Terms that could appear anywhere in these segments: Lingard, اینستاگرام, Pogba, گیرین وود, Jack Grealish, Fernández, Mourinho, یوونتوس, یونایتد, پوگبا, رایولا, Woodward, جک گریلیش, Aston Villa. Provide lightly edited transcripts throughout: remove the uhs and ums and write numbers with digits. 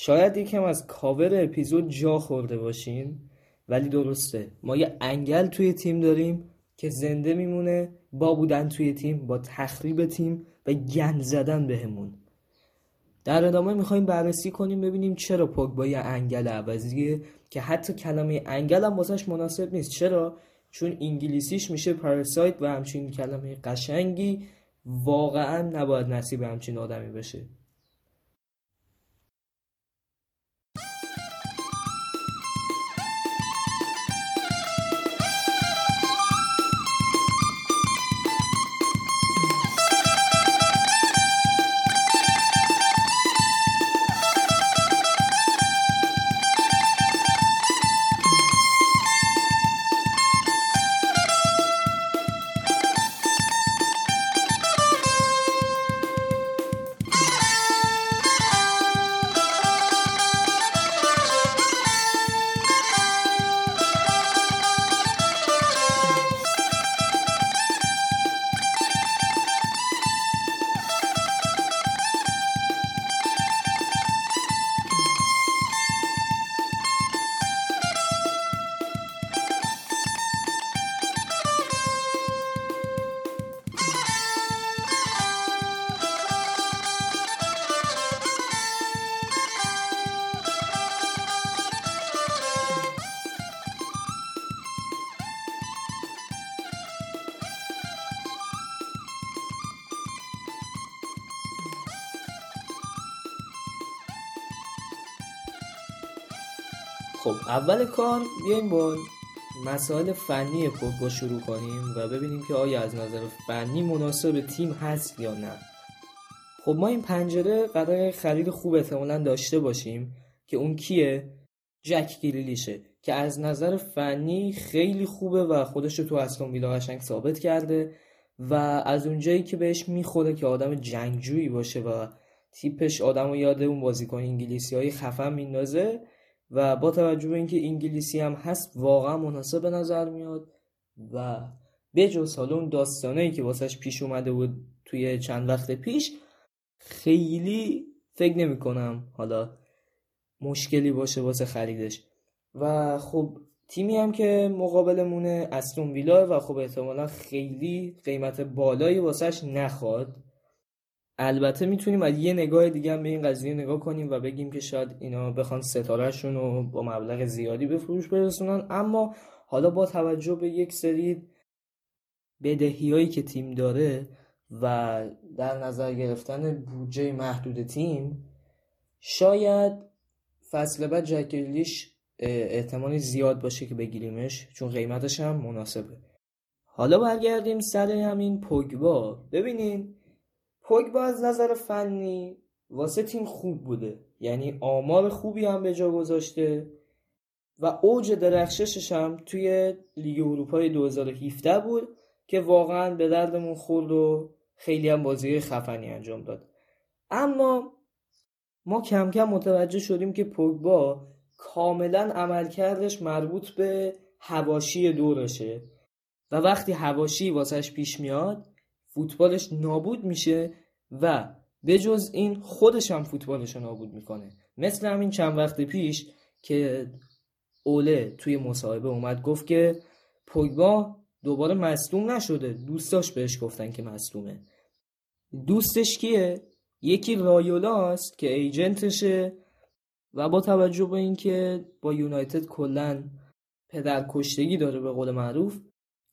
شاید یکم از کاور اپیزود جا خورده باشین، ولی درسته ما یه انگل توی تیم داریم که زنده میمونه با بودن توی تیم، با تخریب تیم و گند زدن بهمون. در ادامه میخوایم بررسی کنیم ببینیم چرا پوگبا یه انگل عوضیه که حتی کلمه انگل هم واسش مناسب نیست. چرا؟ چون انگلیسیش میشه پاراسایت و همچین کلمه قشنگی واقعا نباید نصیب همچین آدمی بشه. خب اول کار بیاییم با مسائل فنی پوگبا شروع کنیم و ببینیم که آیا از نظر فنی مناسب تیم هست یا نه. خب ما این پنجره قرار خرید خوب احتمالاً داشته باشیم که اون کیه؟ جک گریلیشه که از نظر فنی خیلی خوبه و خودش رو تو استون ویلا قشنگ ثابت کرده و از اونجایی که بهش میخوره که آدم جنگجویی باشه و تیپش آدمو یاد اون بازیکن انگلیسیای خفن میندازه و با توجه به اینکه انگلیسی هم هست واقعا مناسب به نظر میاد. و به جز حالا اون داستانه‌ای که واسش پیش اومده بود توی چند وقت پیش، خیلی فکر نمی کنم حالا مشکلی باشه واسه خریدش. و خب تیمی هم که مقابلمونه استون ویلا و خب احتمالا خیلی قیمت بالایی واسش نخواد. البته میتونیم از یه نگاه دیگه هم به این قضیه نگاه کنیم و بگیم که شاید اینا بخوان ستارهشون رو با مبلغ زیادی به فروش برسونن، اما حالا با توجه به یک سری بدهیایی که تیم داره و در نظر گرفتن بودجه محدود تیم، شاید فصل بعد جک گریلیش احتمالی زیاد باشه که بگیریمش چون قیمتش هم مناسبه. حالا برگردیم سر همین پوگبا. ببینین پوگبا از نظر فنی واسه تیم خوب بوده، یعنی آمار خوبی هم به جا گذاشته و اوج درخششش هم توی لیگ اروپای 2017 بود که واقعا به دردمون خورد و خیلی هم بازی خفنی انجام داد. اما ما کم کم متوجه شدیم که پوگبا کاملا عملکردش مربوط به حواشی دورشه و وقتی حواشی واسهش پیش میاد فوتبالش نابود میشه و به جز این خودش هم فوتبالش رو نابود میکنه. مثل همین چند وقت پیش که اوله توی مصاحبه اومد گفت که پوگبا دوباره مظلوم نشده، دوستاش بهش گفتن که مظلومه. دوستش کیه؟ یکی رایولاست که ایجنتشه و با توجه به اینکه با یونایتد کلن پدرکشتگی داره به قول معروف،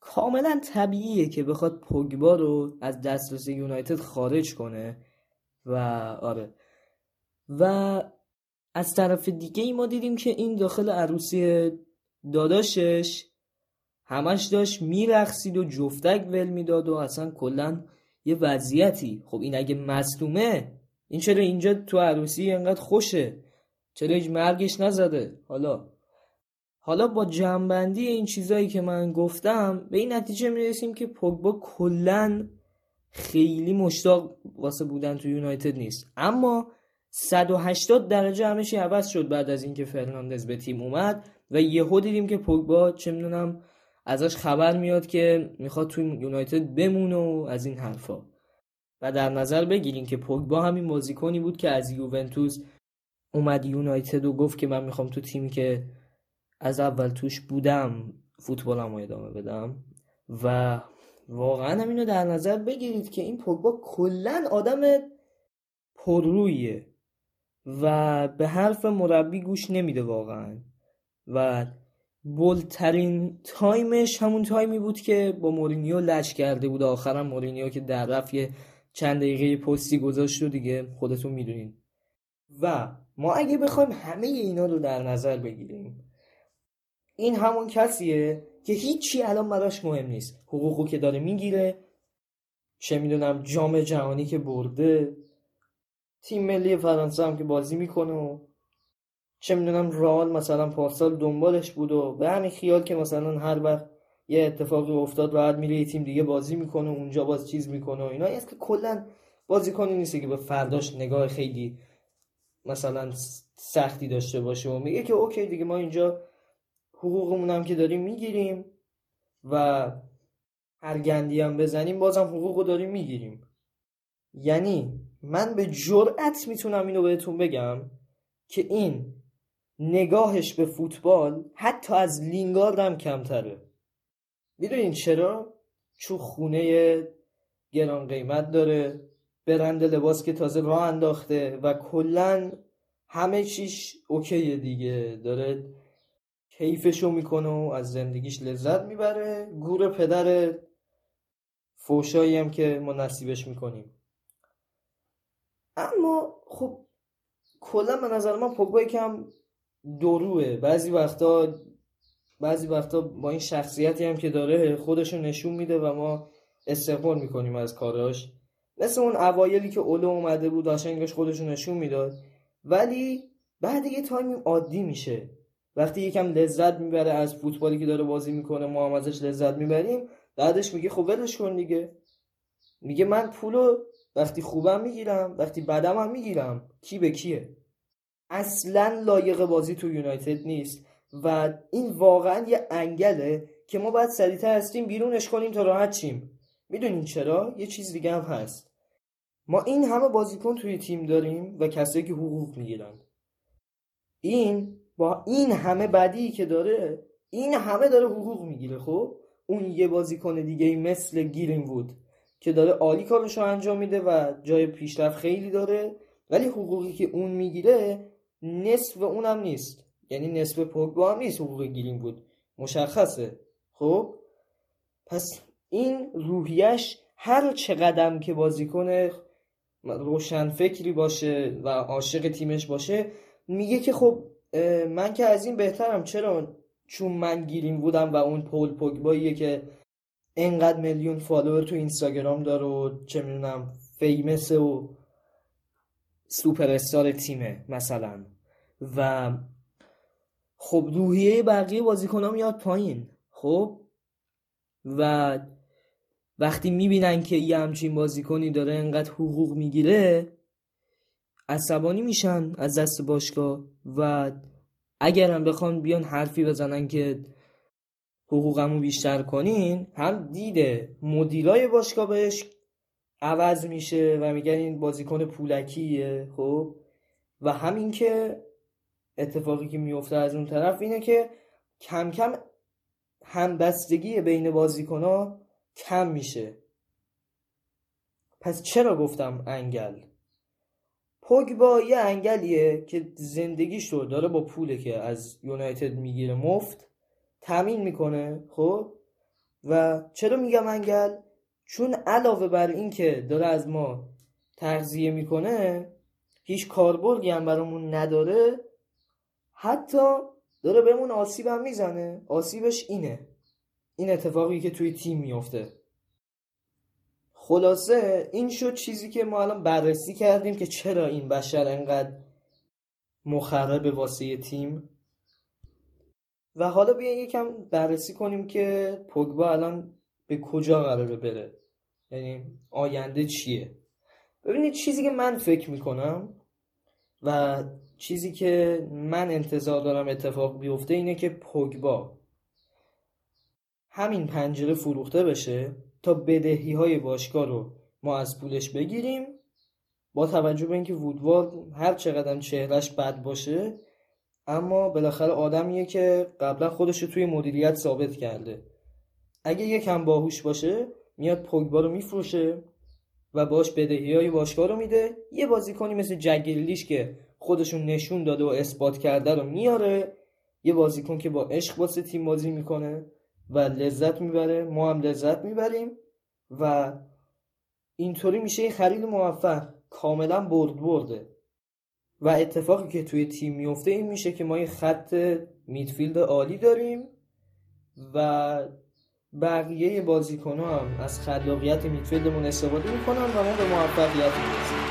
کاملا طبیعیه که بخواد پوگبا رو از دسترس یونایتد خارج کنه. و آره، و از طرف دیگه ای ما دیدیم که این داخل عروسی داداشش همش داشت میرقصید و جفتک ول میداد و اصلا کلا یه وضعیتی. خب این اگه مظلومه، این چرا اینجا تو عروسی انقدر خوشه؟ چرا هیچ مرگش نزده؟ حالا با جمع‌بندی این چیزایی که من گفتم به این نتیجه میرسیم که پوگبا کلاً خیلی مشتاق واسه بودن تو یونایتد نیست. اما 180 درجه همه چی عوض شد بعد از اینکه فرناندز به تیم اومد و یهو دیدیم که پوگبا چه میدونم ازش خبر میاد که میخواد تو یونایتد بمونه و از این حرفا. و در نظر بگیرین که پوگبا همین بازیکنی بود که از یوونتوس اومد یونایتد و گفت که من میخوام تو تیمی که از اول توش بودم فوتبالمو ادامه بدم. و واقعا هم اینو در نظر بگیرید که این پوگبا کلن آدم پررویه و به حرف مربی گوش نمیده واقعا. و بولترین تایمش همون تایمی بود که با مورینیو لش کرده بود، آخرم مورینیو که در رفت یه چند دقیقه پستی گذاشت رو دیگه خودتون میدونین. و ما اگه بخوایم همه اینا رو در نظر بگیریم، این همون کسیه که هیچی الان براش مهم نیست، حقوقو که داره میگیره، چه میدونم جام جهانی که برده، تیم ملی فرانسه هم که بازی میکنه و چه میدونم رئال مثلا پارسال دنبالش بود و به همین خیال که مثلا هر وقت یه اتفاقی افتاد بعد میره یه تیم دیگه بازی میکنه اونجا باز چیز میکنه و اینا. ایناست که کلا بازیکنی نیست که به فرداش نگاه خیلی مثلا سختی داشته باشه و میگه که اوکی دیگه ما اینجا حقوقمون هم که داریم میگیریم و هر گندی هم بزنیم بازم حقوقو داریم میگیریم. یعنی من به جرئت میتونم اینو بهتون بگم که این نگاهش به فوتبال حتی از لینگارد هم کمتره. میدونین چرا؟ چون خونه گران قیمت داره، برند لباس که تازه راه انداخته و کلا همه چیش اوکیه دیگه، داره کیفشو میکنه و از زندگیش لذت میبره، گور پدر فوشایی هم که ما نصیبش میکنیم. اما خب کلا به نظر من پوگبا یکم دوروه، بعضی وقتا با این شخصیتی هم که داره خودشو نشون میده و ما استقبال میکنیم از کاراش، مثل اون اوایلی که اولو اومده بود قشنگش خودشو نشون میداد، ولی بعد یه تایم عادی میشه. وقتی یکم لذت میبره از فوتبالی که داره بازی میکنه، ما هم ازش لذت میبریم، بعدش میگه خب ولش کن دیگه، میگه من پولو وقتی خوبم میگیرم وقتی بدم هم میگیرم، کی به کیه. اصلا لایق بازی تو یونایتد نیست و این واقعا یه انگله که ما باید سریعتر هستیم بیرونش کنیم تا راحت شیم. میدونین چرا؟ یه چیز دیگه هم هست، ما این همه بازیکن توی تیم داریم و کسایی که حقوق میگیرن، این با این همه بدی که داره این همه داره حقوق میگیره. خب اون یه بازیکن دیگه مثل گیرین وود که داره عالی کارشو انجام میده و جای پیشرفت خیلی داره، ولی حقوقی که اون میگیره نصف اونم نیست، یعنی نصف پوگبا هم نیست حقوق گیرین وود، مشخصه. خب پس این روحیش هر چه قدم که بازیکن روشن فکری باشه و عاشق تیمش باشه میگه که خب من که از این بهترم، چرا؟ چون من گیرین وودم و اون پول پوگباییه که اینقدر میلیون فالوور تو اینستاگرام داره و چه میدونم فیمسه و سوپر استار تیمه مثلا. و خب روحیه بقیه بازیکن‌ها میاد پایین. خب و وقتی میبینن که یه همچین بازیکنی داره اینقدر حقوق میگیره عصبانی میشن از دست باشگاه و اگرم بخوان بیان حرفی بزنن که حقوقمو بیشتر کنین، هم دیده مدیرای باشگاه بهش عوض میشه و میگن این بازیکن پولکیه. خب و همین که اتفاقی که میفته از اون طرف اینه که کم کم همبستگی بین بازیکن‌ها کم میشه. پس چرا گفتم انگل؟ پوگبا یه انگلیه که زندگیش رو داره با پوله که از یونایتد میگیره مفت تامین میکنه. خب و چرا میگم انگل؟ چون علاوه بر این که داره از ما تغذیه میکنه هیچ کاربردی هم برامون نداره، حتی داره بهمون آسیب هم میزنه. آسیبش اینه، این اتفاقی که توی تیم میفته. خلاصه این شد چیزی که ما الان بررسی کردیم که چرا این بشر انقدر مخربه واسه تیم. و حالا بیاین یکم بررسی کنیم که پوگبا الان به کجا قراره بره، یعنی آینده چیه. ببینید چیزی که من فکر میکنم و چیزی که من انتظار دارم اتفاق بیفته اینه که پوگبا همین پنجره فروخته بشه تا بدهی های باشگاه رو ما از پولش بگیریم با توجه به اینکه وودوارد هر چقدر چهرهش بد باشه اما بالاخره آدمیه که قبلا خودش رو توی مدیریت ثابت کرده. اگه یکم باهوش باشه میاد پوگبا رو میفروشه و باش بدهیای باشگاه رو میده، یه بازیکنی مثل جک گریلیش که خودشون نشون داده و اثبات کرده رو میاره، یه بازیکن که با عشق واسه تیم بازی میکنه و لذت میبره، ما هم لذت میبریم و اینطوری میشه یه خرید موفق، کاملا برده. و اتفاقی که توی تیم میفته این میشه که ما یه خط میدفیلد عالی داریم و بقیه بازیکن‌ها هم از خلاقیت میدفیلدمون استفاده میکنن و ما به موفقیت میرسیم.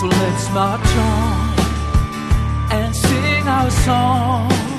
So let's march on and sing our song.